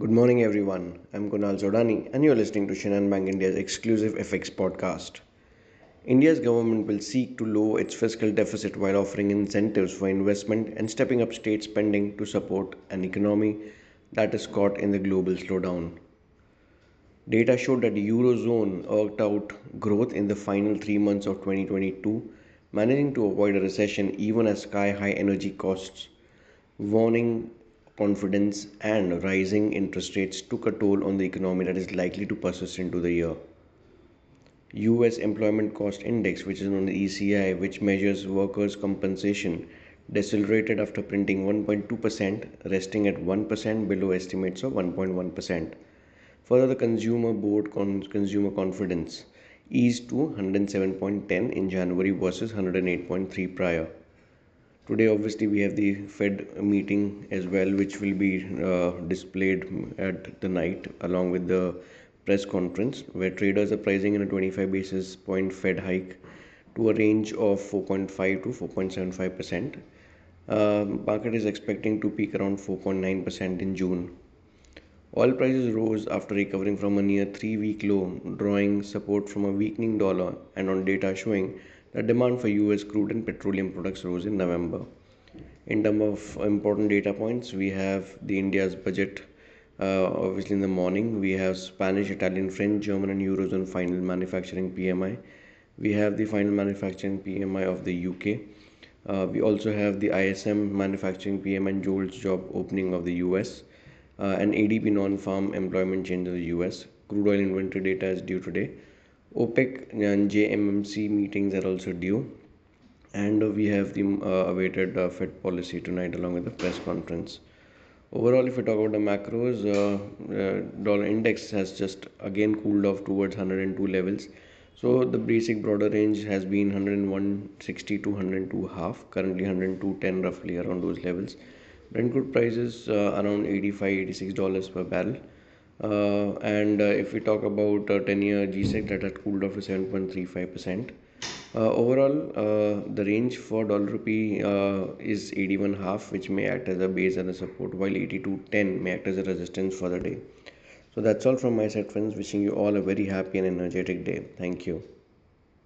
Good morning everyone, I'm Gunal Zodani and you're listening to Shinhan Bank India's exclusive FX podcast. India's government will seek to lower its fiscal deficit while offering incentives for investment and stepping up state spending to support an economy that is caught in the global slowdown. Data showed that the Eurozone eked out growth in the final 3 months of 2022, managing to avoid a recession even as sky-high energy costs, warning confidence and rising interest rates took a toll on the economy that is likely to persist into the year. US Employment Cost Index, which is known as ECI, which measures workers' compensation, decelerated after printing 1.2%, resting at 1% below estimates of 1.1%. Further, the Consumer Board Consumer Confidence eased to 107.10 in January versus 108.3 prior. Today, obviously, we have the Fed meeting as well, which will be displayed at the night along with the press conference, where traders are pricing in a 25 basis point Fed hike to a range of 4.5 to 4.75%. Market is expecting to peak around 4.9% in June. Oil prices rose after recovering from a near 3-week low, drawing support from a weakening dollar and on data showing the demand for US crude and petroleum products rose in November. In terms of important data points, we have the India's budget obviously in the morning. We have Spanish, Italian, French, German and Eurozone final manufacturing PMI. We have the final manufacturing PMI of the UK. We also have the ISM manufacturing PMI and Jolt's job opening of the US and ADP non-farm employment change of the US. Crude oil inventory data is due today. OPEC and JMMC meetings are also due, and we have the awaited Fed policy tonight along with the press conference. Overall, if we talk about the macros, dollar index has just again cooled off towards 102 levels. So the basic broader range has been 101.60 to 102.5, currently 102.10 roughly around those levels. Brent crude prices around $85-$86 per barrel. And if we talk about 10-year G-Sec, that had cooled off to 7.35%. Overall, the range for dollar rupee is 81.5, which may act as a base and a support, while 82.10 may act as a resistance for the day. So that's all from my side, friends. Wishing you all a very happy and energetic day. Thank you.